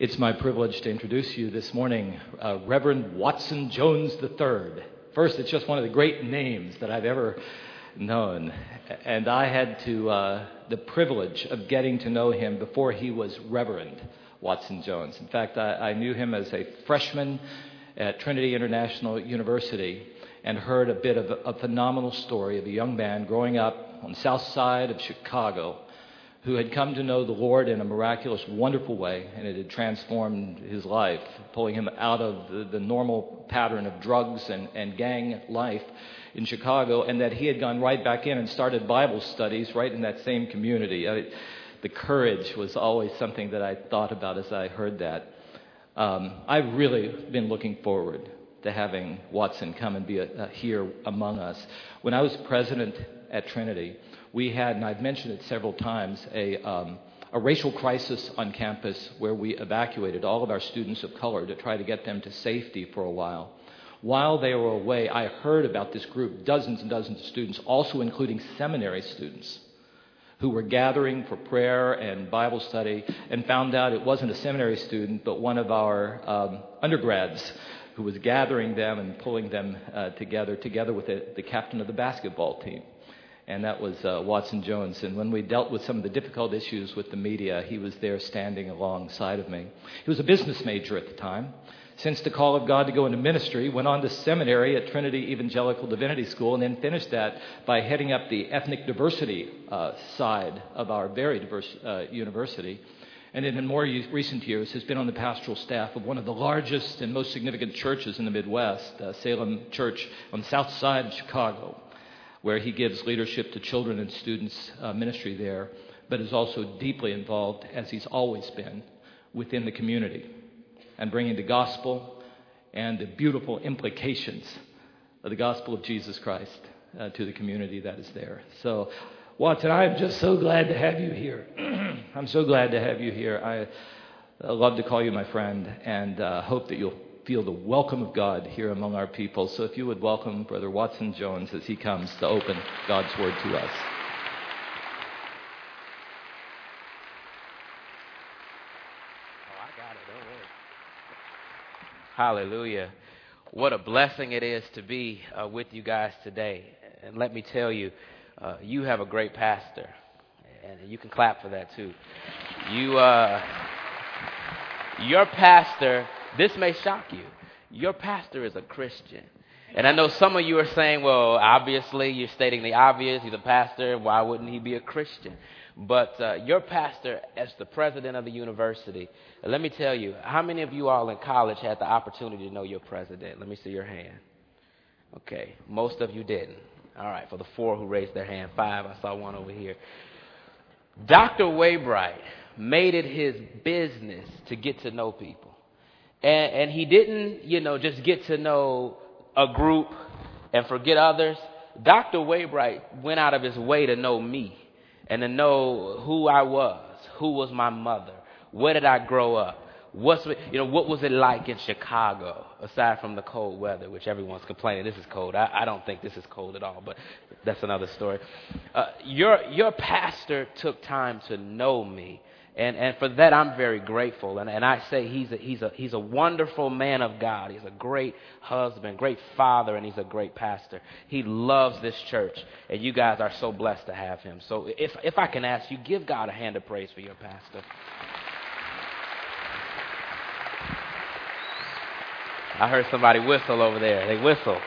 It's my privilege to introduce you this morning, Reverend Watson Jones III. First, it's just one of the great names that I've ever known. And I had the privilege of getting to know him before he was Reverend Watson Jones. In fact, I knew him as a freshman at Trinity International University and heard a bit of a phenomenal story of a young man growing up on the south side of Chicago who had come to know the Lord in a miraculous, wonderful way, and it had transformed his life, pulling him out of the normal pattern of drugs and gang life in Chicago, and that he had gone right back in and started Bible studies right in that same community. The courage was always something that I thought about as I heard that. I've really been looking forward to having Watson come and be here among us. When I was president at Trinity, we had, and I've mentioned it several times, a racial crisis on campus where we evacuated all of our students of color to try to get them to safety for a while. While they were away, I heard about this group, dozens and dozens of students, also including seminary students, who were gathering for prayer and Bible study, and found out it wasn't a seminary student, but one of our undergrads who was gathering them and pulling them together with the captain of the basketball team. And that was Watson Jones. And when we dealt with some of the difficult issues with the media, he was there standing alongside of me. He was a business major at the time. Since the call of God to go into ministry, went on to seminary at Trinity Evangelical Divinity School, and then finished that by heading up the ethnic diversity side of our very diverse university. And in more recent years has been on the pastoral staff of one of the largest and most significant churches in the Midwest, Salem Church on the south side of Chicago, where he gives leadership to children and students ministry there, but is also deeply involved, as he's always been, within the community and bringing the gospel and the beautiful implications of the gospel of Jesus Christ to the community that is there. So, Watson, I'm just so glad to have you here. I'm so glad to have you here. I love to call you my friend, and hope that you'll feel the welcome of God here among our people. So if you would welcome Brother Watson Jones as he comes to open God's Word to us. Oh, I got it. Don't worry. Hallelujah. What a blessing it is to be with you guys today. And let me tell you, you have a great pastor. And you can clap for that too. Your pastor... This may shock you. Your pastor is a Christian. And I know some of you are saying, well, obviously, you're stating the obvious. He's a pastor. Why wouldn't he be a Christian? But your pastor, as the president of the university, let me tell you, how many of you all in college had the opportunity to know your president? Let me see your hand. Okay, most of you didn't. All right, for the four who raised their hand, five, I saw one over here. Dr. Waybright made it his business to get to know people. And he didn't, just get to know a group and forget others. Dr. Waybright went out of his way to know me and to know who I was, who was my mother, where did I grow up, what was it like in Chicago, aside from the cold weather, which everyone's complaining, this is cold. I don't think this is cold at all, but that's another story. Your pastor took time to know me. And for that, I'm very grateful. And I say he's a wonderful man of God. He's a great husband, great father, and he's a great pastor. He loves this church, and you guys are so blessed to have him. So if I can ask you, give God a hand of praise for your pastor. I heard somebody whistle over there. They whistle.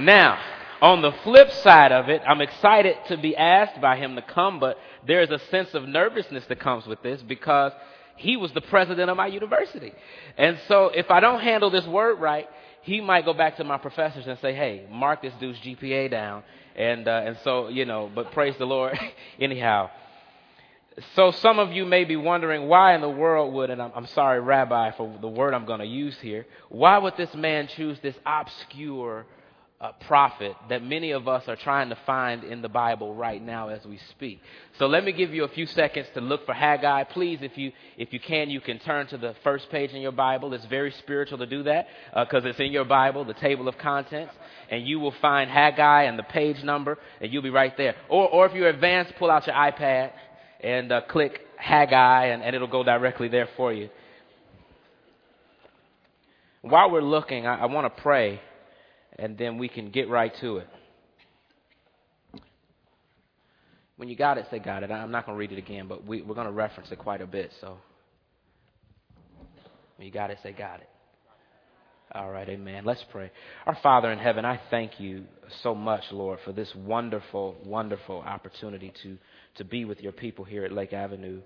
Now, on the flip side of it, I'm excited to be asked by him to come, but there's a sense of nervousness that comes with this because he was the president of my university. And so if I don't handle this word right, he might go back to my professors and say, hey, mark this dude's GPA down. And so, but praise the Lord. Anyhow, so some of you may be wondering why in the world would, and I'm sorry, Rabbi, for the word I'm going to use here, why would this man choose this obscure a prophet that many of us are trying to find in the Bible right now as we speak. So let me give you a few seconds to look for Haggai. Please, if you can turn to the first page in your Bible. It's very spiritual to do that because it's in your Bible, the table of contents, and you will find Haggai and the page number, and you'll be right there. Or if you're advanced, pull out your iPad and click Haggai, and it'll go directly there for you. While we're looking, I want to pray, and then we can get right to it. When you got it, say got it. I'm not going to read it again, but we're going to reference it quite a bit. So when you got it, say got it. All right, amen. Let's pray. Our Father in heaven, I thank you so much, Lord, for this wonderful, wonderful opportunity to be with your people here at Lake Avenue.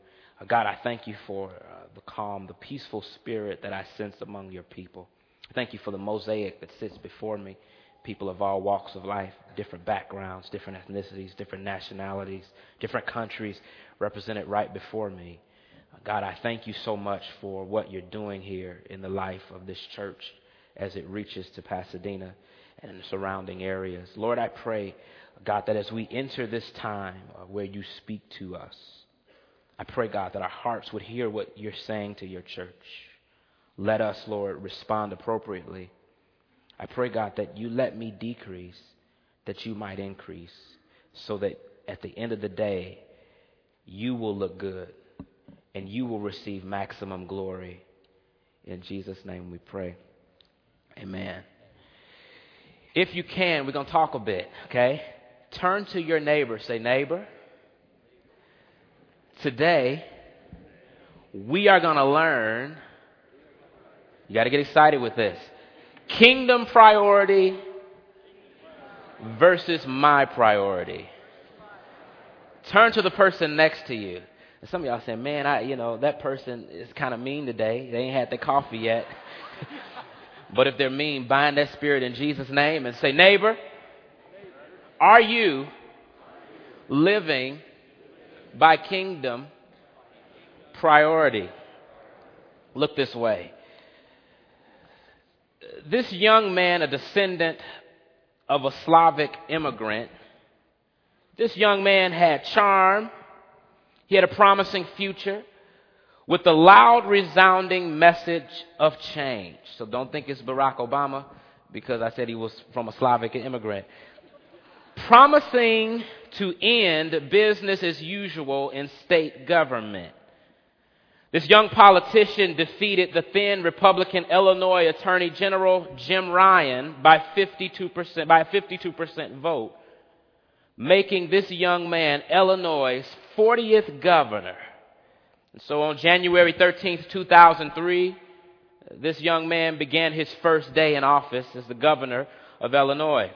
God, I thank you for the calm, the peaceful spirit that I sense among your people. Thank you for the mosaic that sits before me, people of all walks of life, different backgrounds, different ethnicities, different nationalities, different countries represented right before me. God, I thank you so much for what you're doing here in the life of this church as it reaches to Pasadena and the surrounding areas. Lord, I pray, God, that as we enter this time where you speak to us, I pray, God, that our hearts would hear what you're saying to your church. Let us, Lord, respond appropriately. I pray, God, that you let me decrease, that you might increase, so that at the end of the day, you will look good and you will receive maximum glory. In Jesus' name we pray. Amen. If you can, we're going to talk a bit, okay? Turn to your neighbor. Say, neighbor, today we are going to learn, you got to get excited with this, kingdom priority versus my priority. Turn to the person next to you. And some of y'all saying, man, that person is kind of mean today. They ain't had their coffee yet. But if they're mean, bind that spirit in Jesus' name and say, neighbor, are you living by kingdom priority? Look this way. This young man, a descendant of a Slavic immigrant, this young man had charm. He had a promising future, with the loud, resounding message of change. So don't think it's Barack Obama, because I said he was from a Slavic immigrant. Promising to end business as usual in state government. This young politician defeated the then Republican Illinois Attorney General Jim Ryan by a 52% vote, making this young man Illinois' 40th governor. So on January 13th, 2003, this young man began his first day in office as the governor of Illinois.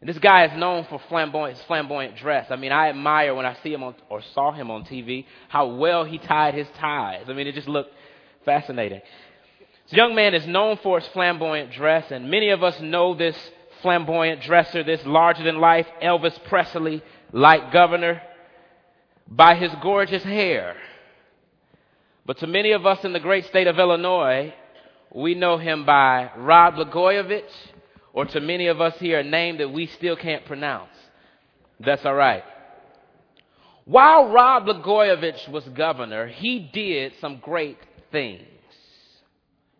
And this guy is known for his flamboyant dress. I mean, I admire when I see him or saw him on TV how well he tied his ties. I mean, it just looked fascinating. This young man is known for his flamboyant dress, and many of us know this flamboyant dresser, this larger-than-life Elvis Presley-like governor, by his gorgeous hair. But to many of us in the great state of Illinois, we know him by Rod Blagojevich, or to many of us here, a name that we still can't pronounce. That's all right. While Rod Blagojevich was governor, he did some great things.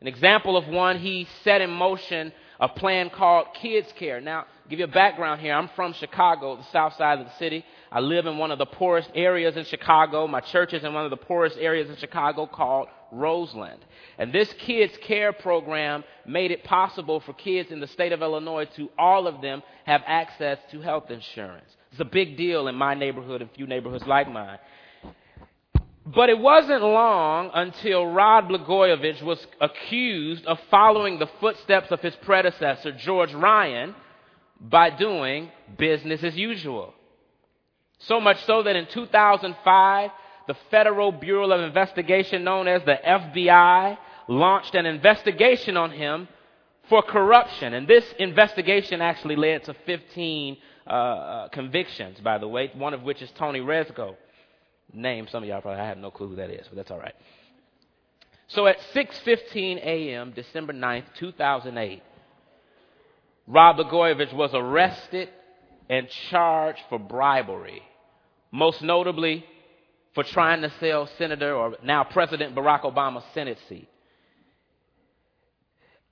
An example of one, he set in motion a plan called Kids Care. Now, give you a background here. I'm from Chicago, the south side of the city. I live in one of the poorest areas in Chicago. My church is in one of the poorest areas in Chicago called Roseland. And this Kids Care program made it possible for kids in the state of Illinois to, all of them, have access to health insurance. It's a big deal in my neighborhood and few neighborhoods like mine. But it wasn't long until Rod Blagojevich was accused of following the footsteps of his predecessor, George Ryan, by doing business as usual. So much so that in 2005, the Federal Bureau of Investigation, known as the FBI, launched an investigation on him for corruption. And this investigation actually led to 15 convictions, by the way, one of which is Tony Resco. Name, some of y'all probably, I have no clue who that is, but that's all right. So at 6:15 a.m., December 9th, 2008, Rod Blagojevich was arrested and charged for bribery, most notably for trying to sell Senator or now President Barack Obama's Senate seat.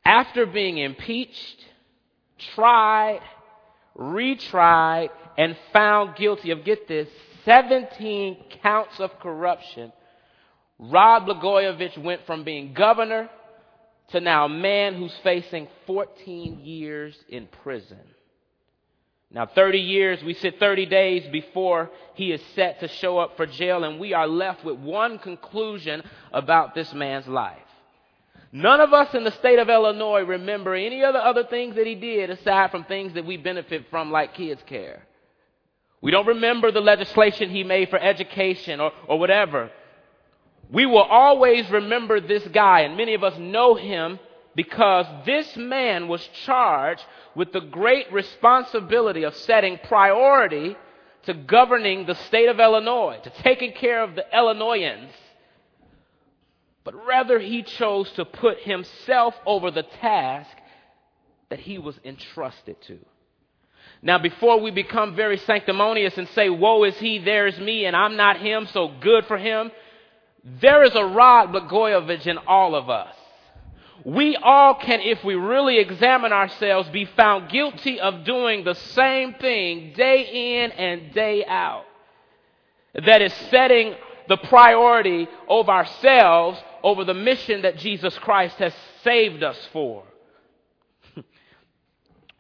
After being impeached, tried, retried, and found guilty of, get this, 17 counts of corruption, Rod Blagojevich went from being governor to now a man who's facing 14 years in prison. Now, 30 years, we sit 30 days before he is set to show up for jail, and we are left with one conclusion about this man's life. None of us in the state of Illinois remember any other things that he did aside from things that we benefit from, like kids care. We don't remember the legislation he made for education or whatever. We will always remember this guy, and many of us know him because this man was charged with the great responsibility of setting priority to governing the state of Illinois, to taking care of the Illinoisans. But rather, he chose to put himself over the task that he was entrusted to. Now, before we become very sanctimonious and say, woe is he, there is me, and I'm not him, so good for him, there is a Rod Blagojevich in all of us. We all can, if we really examine ourselves, be found guilty of doing the same thing day in and day out. That is setting the priority of ourselves over the mission that Jesus Christ has saved us for.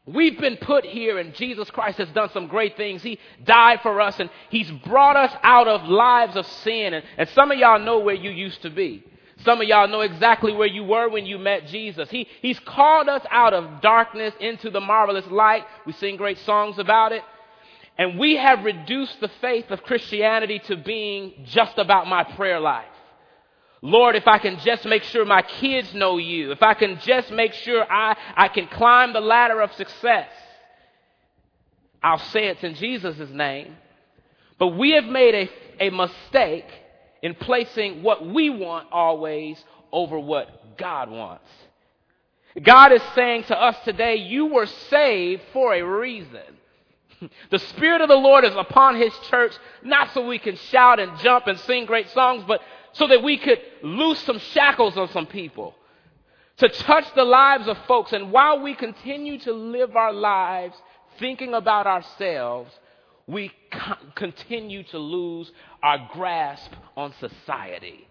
We've been put here, and Jesus Christ has done some great things. He died for us, and he's brought us out of lives of sin. And some of y'all know where you used to be. Some of y'all know exactly where you were when you met Jesus. He's called us out of darkness into the marvelous light. We sing great songs about it. And we have reduced the faith of Christianity to being just about my prayer life. Lord, if I can just make sure my kids know you, if I can just make sure I can climb the ladder of success, I'll say it's in Jesus' name. But we have made a mistake in placing what we want always over what God wants. God is saying to us today, you were saved for a reason. The Spirit of the Lord is upon his church, not so we can shout and jump and sing great songs, but so that we could loose some shackles on some people, to touch the lives of folks. And while we continue to live our lives thinking about ourselves, we continue to lose our grasp on society.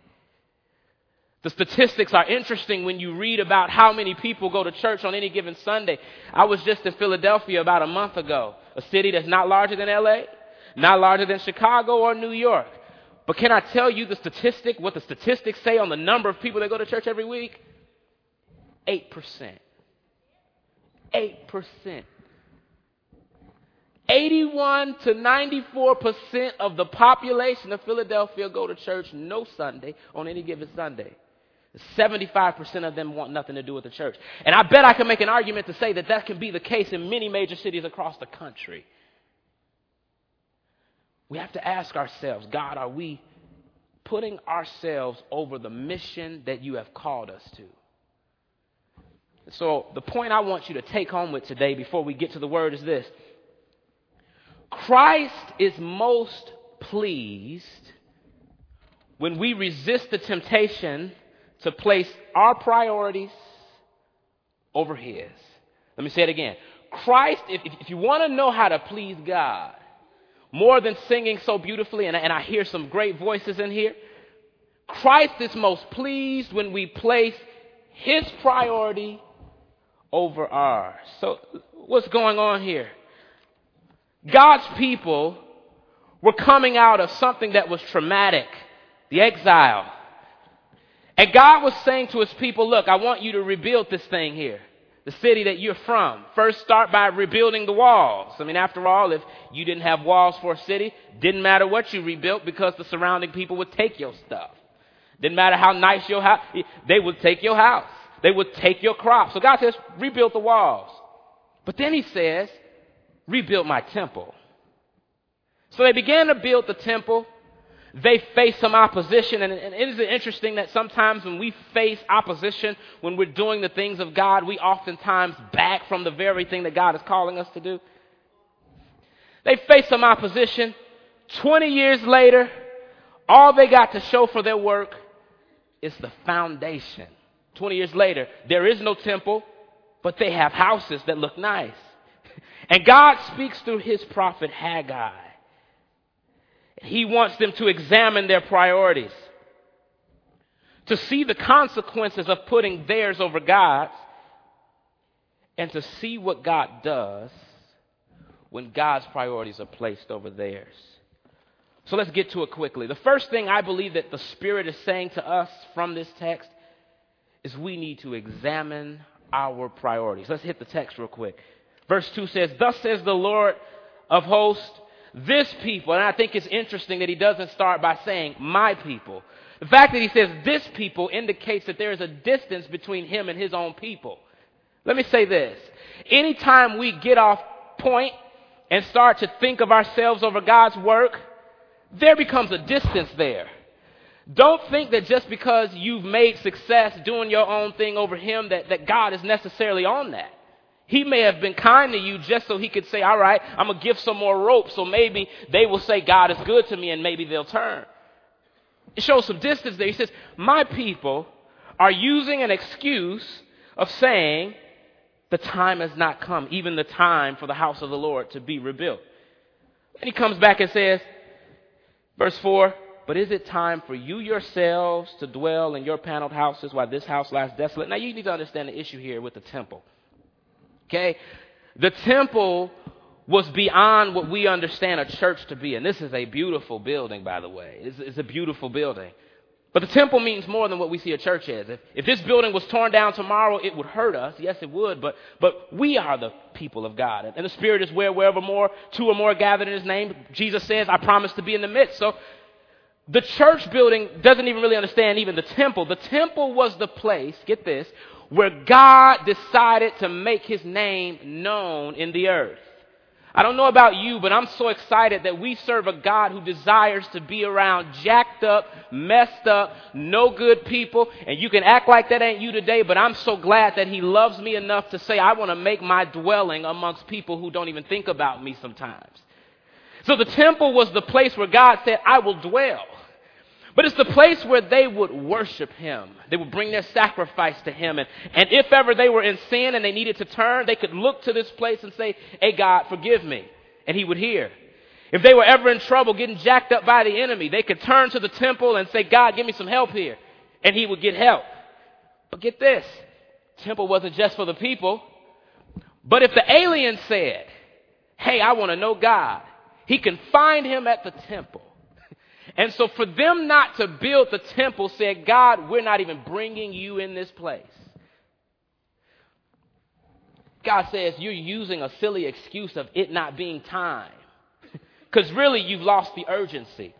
The statistics are interesting when you read about how many people go to church on any given Sunday. I was just in Philadelphia about a month ago, a city that's not larger than LA, not larger than Chicago or New York. But can I tell you what the statistics say on the number of people that go to church every week? 8%. 8%. 81 to 94% of the population of Philadelphia go to church no Sunday, on any given Sunday. 75% of them want nothing to do with the church. And I bet I can make an argument to say that that can be the case in many major cities across the country. We have to ask ourselves, God, are we putting ourselves over the mission that you have called us to? So the point I want you to take home with today before we get to the word is this. Christ is most pleased when we resist the temptation to place our priorities over his. Let me say it again. Christ, if you want to know how to please God, more than singing so beautifully, and I hear some great voices in here, Christ is most pleased when we place his priority over ours. So what's going on here? God's people were coming out of something that was traumatic, the exile. And God was saying to his people, look, I want you to rebuild this thing here. The city that you're from. First, start by rebuilding the walls. I mean, after all, if you didn't have walls for a city, didn't matter what you rebuilt because the surrounding people would take your stuff. Didn't matter how nice your house, they would take your house. They would take your crops. So God says, rebuild the walls. But then he says, rebuild my temple. So they began to build the temple. They face some opposition, and it is interesting that sometimes when we face opposition, when we're doing the things of God, we oftentimes back from the very thing that God is calling us to do. They face some opposition. 20 years later, all they got to show for their work is the foundation. 20 years later, there is no temple, but they have houses that look nice. And God speaks through his prophet Haggai. He wants them to examine their priorities, to see the consequences of putting theirs over God's, and to see what God does when God's priorities are placed over theirs. So let's get to it quickly. The first thing I believe that the Spirit is saying to us from this text is we need to examine our priorities. Let's hit the text real quick. Verse 2 says, "Thus says the Lord of hosts, this people." And I think it's interesting that he doesn't start by saying, "my people." The fact that he says "this people" indicates that there is a distance between him and his own people. Let me say this. Anytime we get off point and start to think of ourselves over God's work, there becomes a distance there. Don't think that just because you've made success doing your own thing over him that God is necessarily on that. He may have been kind to you just so he could say, "All right, I'm going to give some more rope so maybe they will say God is good to me and maybe they'll turn." It shows some distance there. He says, "My people are using an excuse of saying the time has not come, even the time for the house of the Lord to be rebuilt." And he comes back and says, verse 4, "But is it time for you yourselves to dwell in your paneled houses while this house lies desolate?" Now you need to understand the issue here with the temple. Okay, the temple was beyond what we understand a church to be. And this is a beautiful building, by the way. It's a beautiful building. But the temple means more than what we see a church as. If this building was torn down tomorrow, it would hurt us. Yes, it would. But we are the people of God. And the Spirit is wherever more, two or more gathered in his name. Jesus says, "I promise to be in the midst." So the church building doesn't even really understand even the temple. The temple was the place, get this, where God decided to make his name known in the earth. I don't know about you, but I'm so excited that we serve a God who desires to be around jacked up, messed up, no good people. And you can act like that ain't you today, but I'm so glad that he loves me enough to say, "I want to make my dwelling amongst people who don't even think about me sometimes." So the temple was the place where God said, "I will dwell." But it's the place where they would worship him. They would bring their sacrifice to him. And if ever they were in sin and they needed to turn, they could look to this place and say, "Hey, God, forgive me." And he would hear. If they were ever in trouble getting jacked up by the enemy, they could turn to the temple and say, "God, give me some help here." And he would get help. But get this. Temple wasn't just for the people. But if the alien said, "Hey, I want to know God," he can find him at the temple. And so for them not to build the temple said, "God, we're not even bringing you in this place." God says, "You're using a silly excuse of it not being time." Because really you've lost the urgency.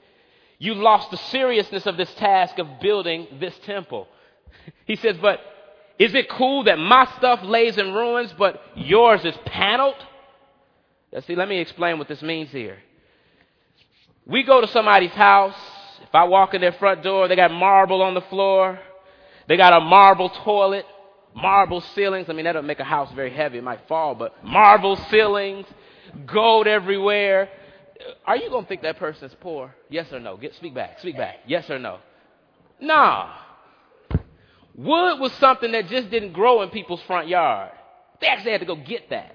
You lost the seriousness of this task of building this temple. He says, "But is it cool that my stuff lays in ruins, but yours is paneled?" Now, see, let me explain what this means here. We go to somebody's house. If I walk in their front door, they got marble on the floor. They got a marble toilet, marble ceilings. I mean, that don't make a house very heavy. It might fall, but marble ceilings, gold everywhere. Are you going to think that person's poor? Yes or no? Speak back. Yes or no? No. Wood was something that just didn't grow in people's front yard. They actually had to go get that.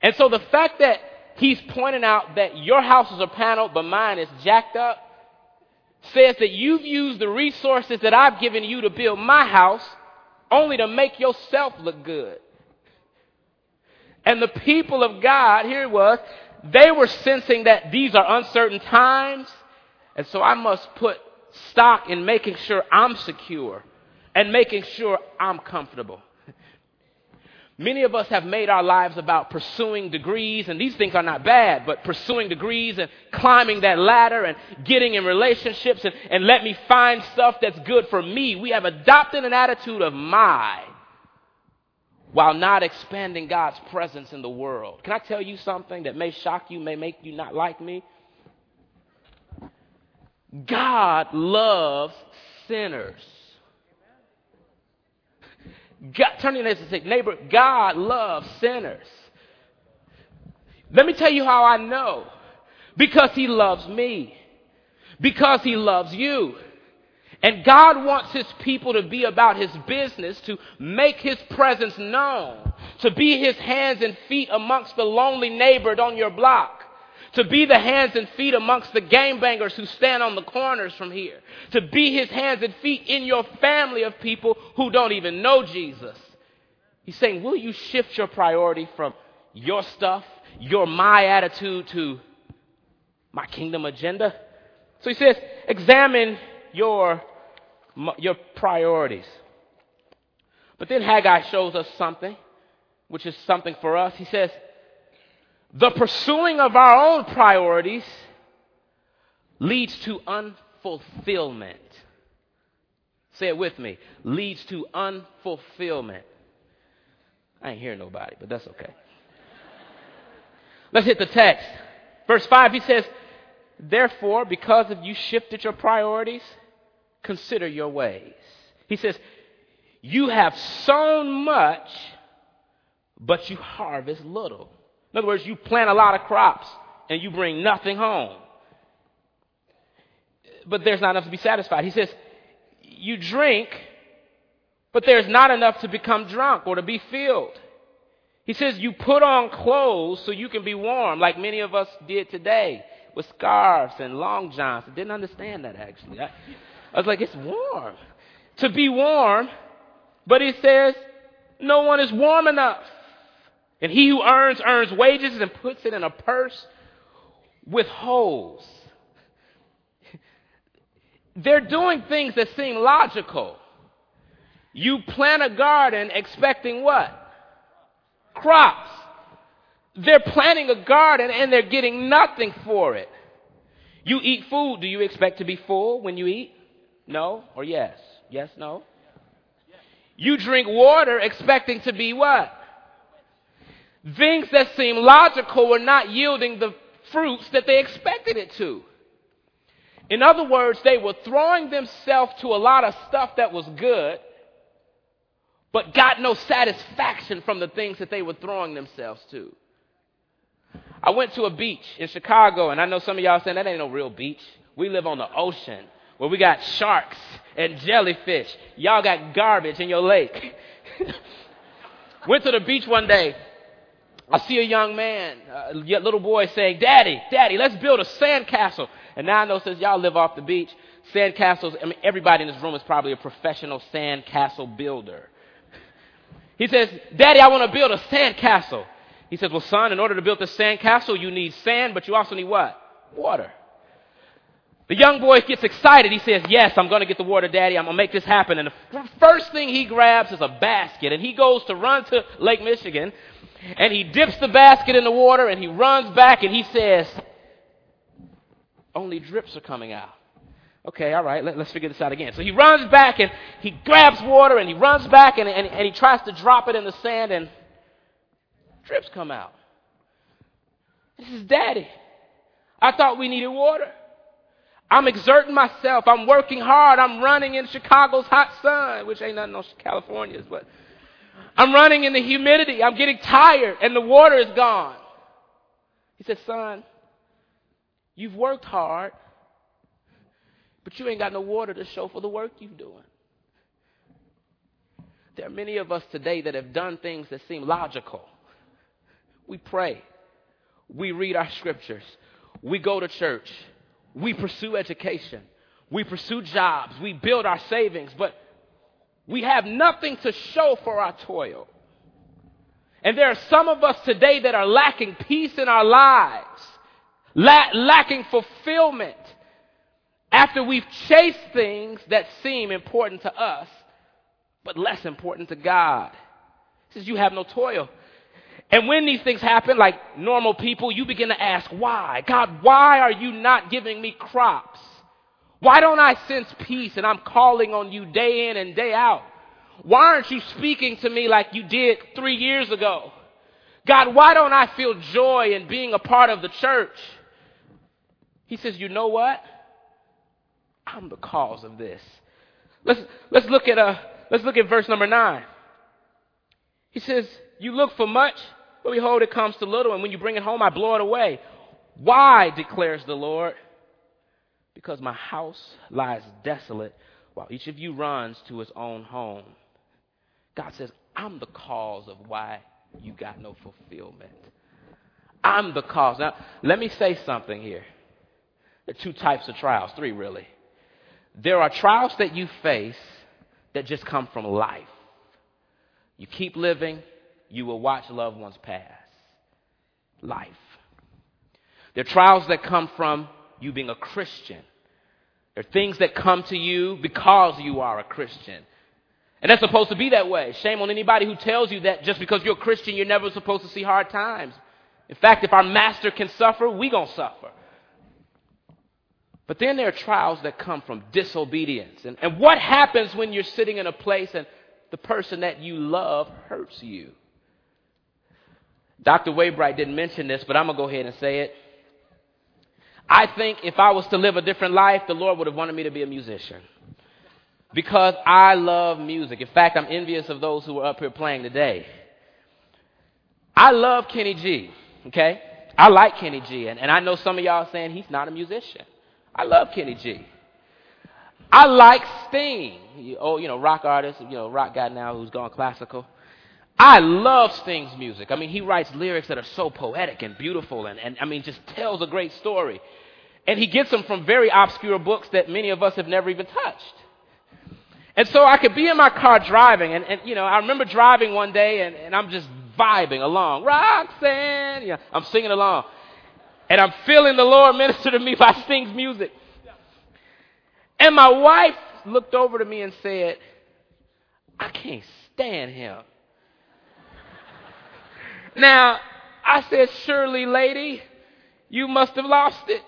And so the fact that he's pointing out that your houses are paneled, but mine is jacked up, says that you've used the resources that I've given you to build my house only to make yourself look good. And the people of God, here it was, they were sensing that these are uncertain times. And so I must put stock in making sure I'm secure and making sure I'm comfortable. Many of us have made our lives about pursuing degrees, and these things are not bad, but pursuing degrees and climbing that ladder and getting in relationships and let me find stuff that's good for me. We have adopted an attitude of my while not expanding God's presence in the world. Can I tell you something that may shock you, may make you not like me? God loves sinners. God, turn to your neighbor and say, "Neighbor, God loves sinners." Let me tell you how I know. Because he loves me. Because he loves you. And God wants his people to be about his business, to make his presence known, to be his hands and feet amongst the lonely neighbor on your block, to be the hands and feet amongst the gangbangers who stand on the corners from here, to be his hands and feet in your family of people who don't even know Jesus. He's saying, will you shift your priority from your stuff, your my attitude to my kingdom agenda? So he says, examine your priorities. But then Haggai shows us something, which is something for us. He says, the pursuing of our own priorities leads to unfulfillment. Say it with me. Leads to unfulfillment. I ain't hearing nobody, but that's okay. Let's hit the text. Verse 5, he says, therefore, because of you shifted your priorities, consider your ways. He says, you have sown much, but you harvest little. In other words, you plant a lot of crops and you bring nothing home. But there's not enough to be satisfied. He says, you drink, but there's not enough to become drunk or to be filled. He says, you put on clothes so you can be warm, like many of us did today with scarves and long johns. I didn't understand that, actually. I was like, it's warm. To be warm, but he says, no one is warm enough. And he who earns wages and puts it in a purse with holes. They're doing things that seem logical. You plant a garden expecting what? Crops. They're planting a garden and they're getting nothing for it. You eat food. Do you expect to be full when you eat? No or yes? Yes, no. You drink water expecting to be what? Things that seem logical were not yielding the fruits that they expected it to. In other words, they were throwing themselves to a lot of stuff that was good, but got no satisfaction from the things that they were throwing themselves to. I went to a beach in Chicago, and I know some of y'all saying that ain't no real beach. We live on the ocean where we got sharks and jellyfish. Y'all got garbage in your lake. Went to the beach one day. I see a young man, a little boy saying, Daddy, let's build a sandcastle. And now I know since y'all live off the beach, sandcastles, I mean, everybody in this room is probably a professional sandcastle builder. He says, Daddy, I want to build a sandcastle. He says, well, son, in order to build this sandcastle, you need sand, but you also need what? Water. The young boy gets excited. He says, yes, I'm going to get the water, Daddy. I'm going to make this happen. And the first thing he grabs is a basket, and he goes to run to Lake Michigan, and he dips the basket in the water, and he runs back, and he says, only drips are coming out. Okay, all right, let's figure this out again. So he runs back, and he grabs water, and he runs back, and he tries to drop it in the sand, and drips come out. This is Daddy. I thought we needed water. I'm exerting myself. I'm working hard. I'm running in Chicago's hot sun, which ain't nothing on California's, but I'm running in the humidity. I'm getting tired, and the water is gone. He said, son, you've worked hard, but you ain't got no water to show for the work you're doing. There are many of us today that have done things that seem logical. We pray. We read our scriptures. We go to church. We pursue education. We pursue jobs. We build our savings, but we have nothing to show for our toil. And there are some of us today that are lacking peace in our lives, lacking fulfillment after we've chased things that seem important to us, but less important to God. He says, you have no toil. And when these things happen, like normal people, you begin to ask, why? God, why are you not giving me crops? Why don't I sense peace and I'm calling on you day in and day out? Why aren't you speaking to me like you did 3 years ago? God, why don't I feel joy in being a part of the church? He says, you know what? I'm the cause of this. Let's look at verse number 9. He says, you look for much, but behold, it comes to little, and when you bring it home, I blow it away. Why, declares the Lord? Because my house lies desolate while each of you runs to his own home. God says, I'm the cause of why you got no fulfillment. I'm the cause. Now, let me say something here. There are two types of trials, three really. There are trials that you face that just come from life. You keep living, you will watch loved ones pass. Life. There are trials that come from you being a Christian. There are things that come to you because you are a Christian. And that's supposed to be that way. Shame on anybody who tells you that just because you're a Christian, you're never supposed to see hard times. In fact, if our master can suffer, we're going to suffer. But then there are trials that come from disobedience. And what happens when you're sitting in a place and the person that you love hurts you? Dr. Waybright didn't mention this, but I'm going to go ahead and say it. I think if I was to live a different life, the Lord would have wanted me to be a musician. Because I love music. In fact, I'm envious of those who are up here playing today. I love Kenny G, okay? I like Kenny G, and I know some of y'all are saying he's not a musician. I love Kenny G. I like Sting, rock artist, rock guy now who's gone classical. I love Sting's music. I mean, he writes lyrics that are so poetic and beautiful and just tells a great story. And he gets them from very obscure books that many of us have never even touched. And so I could be in my car driving, and I remember driving one day, and I'm just vibing along. Roxanne! I'm singing along. And I'm feeling the Lord minister to me by Sting's music. And my wife looked over to me and said, I can't stand him. Now, I said, surely, lady, you must have lost it.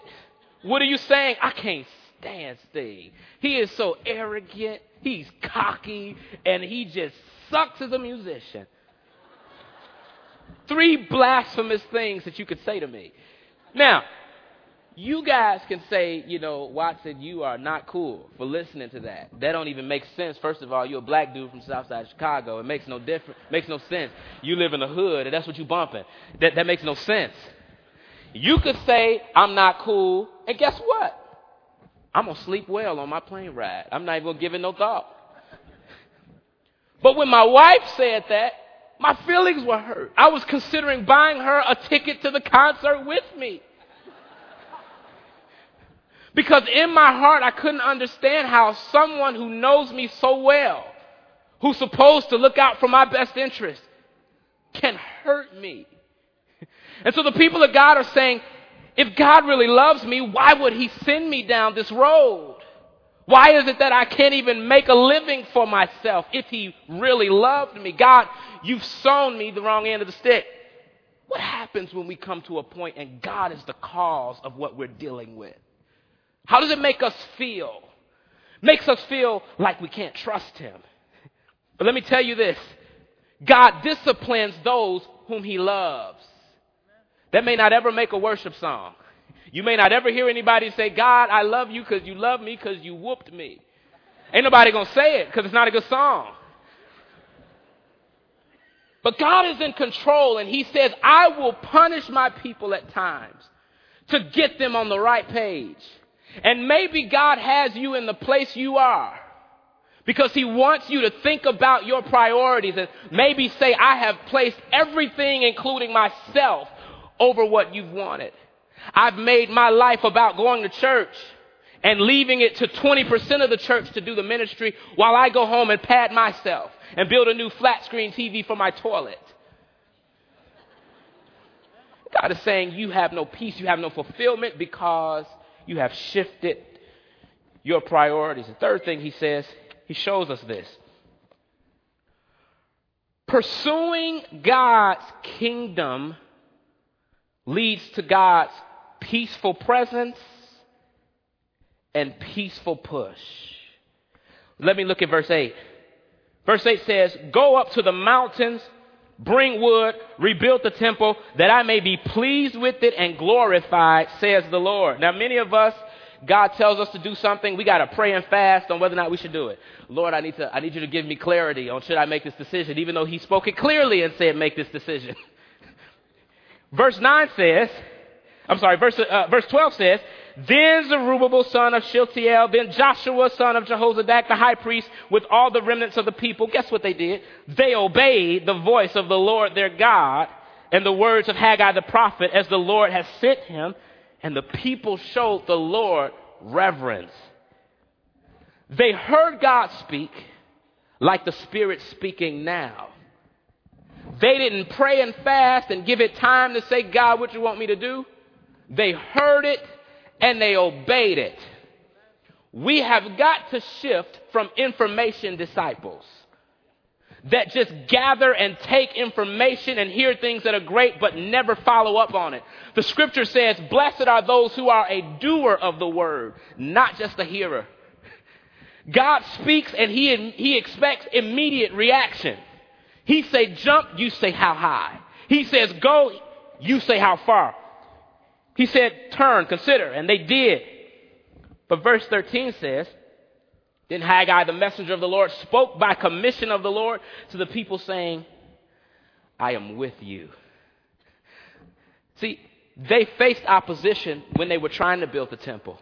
What are you saying? I can't stand Sting. He is so arrogant, he's cocky, and he just sucks as a musician. Three blasphemous things that you could say to me. Now, you guys can say, Watson, you are not cool for listening to that. That don't even make sense. First of all, you're a black dude from Southside Chicago. It makes no difference. Makes no sense. You live in the hood, and that's what you bumping. That makes no sense. You could say, I'm not cool, and guess what? I'm going to sleep well on my plane ride. I'm not even going to give it no thought. But when my wife said that, my feelings were hurt. I was considering buying her a ticket to the concert with me. Because in my heart, I couldn't understand how someone who knows me so well, who's supposed to look out for my best interest, can hurt me. And so the people of God are saying, if God really loves me, why would he send me down this road? Why is it that I can't even make a living for myself if he really loved me? God, you've sown me the wrong end of the stick. What happens when we come to a point and God is the cause of what we're dealing with? How does it make us feel? Makes us feel like we can't trust him. But let me tell you this. God disciplines those whom he loves. That may not ever make a worship song. You may not ever hear anybody say, God, I love you because you love me because you whooped me. Ain't nobody going to say it because it's not a good song. But God is in control, and he says, I will punish my people at times to get them on the right page. And maybe God has you in the place you are because he wants you to think about your priorities and maybe say, I have placed everything, including myself, over what you've wanted. I've made my life about going to church and leaving it to 20% of the church to do the ministry while I go home and pad myself and build a new flat screen TV for my toilet. God is saying you have no peace, you have no fulfillment because you have shifted your priorities. The third thing he says, he shows us this. Pursuing God's kingdom leads to God's peaceful presence and peaceful push. Let me look at verse 8. Verse 8 says, go up to the mountains, bring wood, rebuild the temple, that I may be pleased with it and glorified, says the Lord. Now, many of us, God tells us to do something. We got to pray and fast on whether or not we should do it. Lord, I need you to give me clarity on should I make this decision, even though he spoke it clearly and said, make this decision. Verse 12 says, then Zerubbabel, son of Shiltiel, then Joshua, son of Jehozadak, the high priest, with all the remnants of the people, guess what they did? They obeyed the voice of the Lord their God and the words of Haggai the prophet as the Lord has sent him, and the people showed the Lord reverence. They heard God speak like the Spirit speaking now. They didn't pray and fast and give it time to say, God, what you want me to do? They heard it and they obeyed it. We have got to shift from information disciples that just gather and take information and hear things that are great but never follow up on it. The scripture says, blessed are those who are a doer of the word, not just a hearer. God speaks and he expects immediate reaction. He say jump, you say how high. He says go, you say how far. He said turn, consider, and they did. But verse 13 says, then Haggai, the messenger of the Lord, spoke by commission of the Lord to the people saying, I am with you. See, they faced opposition when they were trying to build the temple.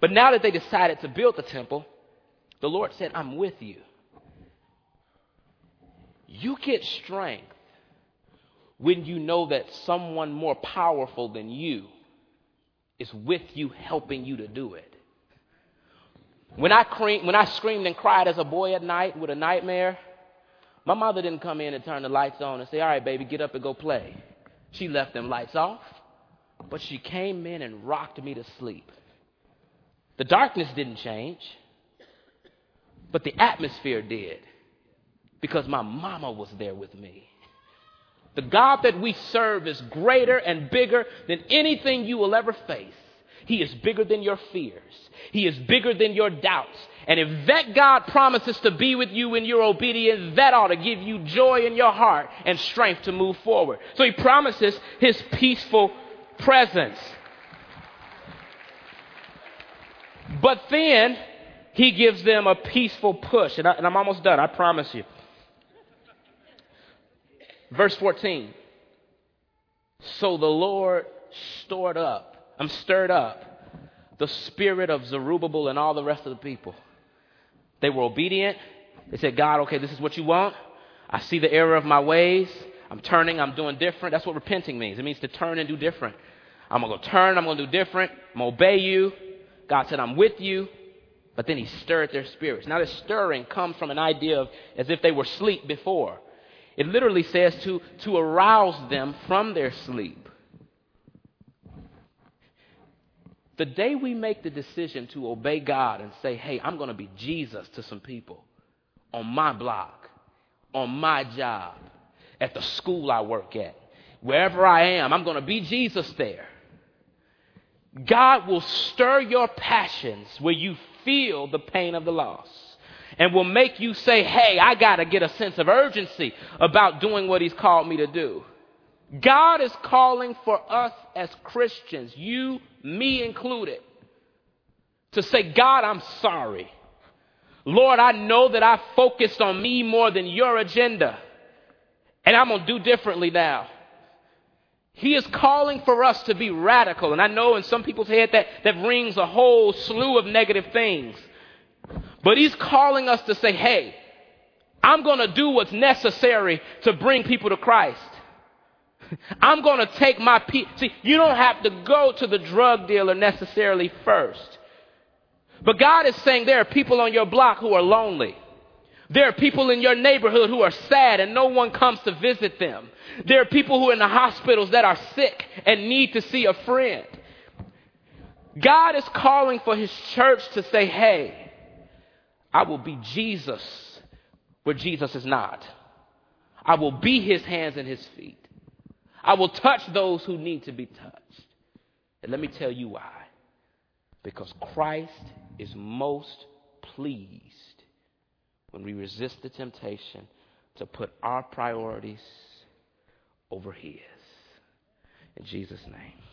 But now that they decided to build the temple, the Lord said, I'm with you. You get strength when you know that someone more powerful than you is with you, helping you to do it. When I screamed and cried as a boy at night with a nightmare, my mother didn't come in and turn the lights on and say, all right, baby, get up and go play. She left them lights off, but she came in and rocked me to sleep. The darkness didn't change, but the atmosphere did because my mama was there with me. The God that we serve is greater and bigger than anything you will ever face. He is bigger than your fears. He is bigger than your doubts. And if that God promises to be with you when you're obedient, that ought to give you joy in your heart and strength to move forward. So he promises his peaceful presence. But then he gives them a peaceful push. And I'm almost done, I promise you. Verse 14. So the Lord stirred up the spirit of Zerubbabel and all the rest of the people. They were obedient. They said, God, okay, this is what you want. I see the error of my ways. I'm turning, I'm doing different. That's what repenting means. It means to turn and do different. I'm going to turn, I'm going to do different. I'm going to obey you. God said, I'm with you. But then he stirred their spirits. Now this stirring comes from an idea of as if they were asleep before. It literally says to arouse them from their sleep. The day we make the decision to obey God and say, hey, I'm going to be Jesus to some people on my block, on my job, at the school I work at, wherever I am, I'm going to be Jesus there. God will stir your passions where you feel the pain of the loss and will make you say, hey, I got to get a sense of urgency about doing what he's called me to do. God is calling for us as Christians, you, me included, to say, God, I'm sorry. Lord, I know that I focused on me more than your agenda, and I'm going to do differently now. He is calling for us to be radical. And I know in some people's head that rings a whole slew of negative things. But he's calling us to say, hey, I'm going to do what's necessary to bring people to Christ. I'm going to take my people. See, you don't have to go to the drug dealer necessarily first. But God is saying there are people on your block who are lonely. There are people in your neighborhood who are sad and no one comes to visit them. There are people who are in the hospitals that are sick and need to see a friend. God is calling for his church to say, hey, I will be Jesus where Jesus is not. I will be his hands and his feet. I will touch those who need to be touched. And let me tell you why. Because Christ is most pleased when we resist the temptation to put our priorities over his. In Jesus' name.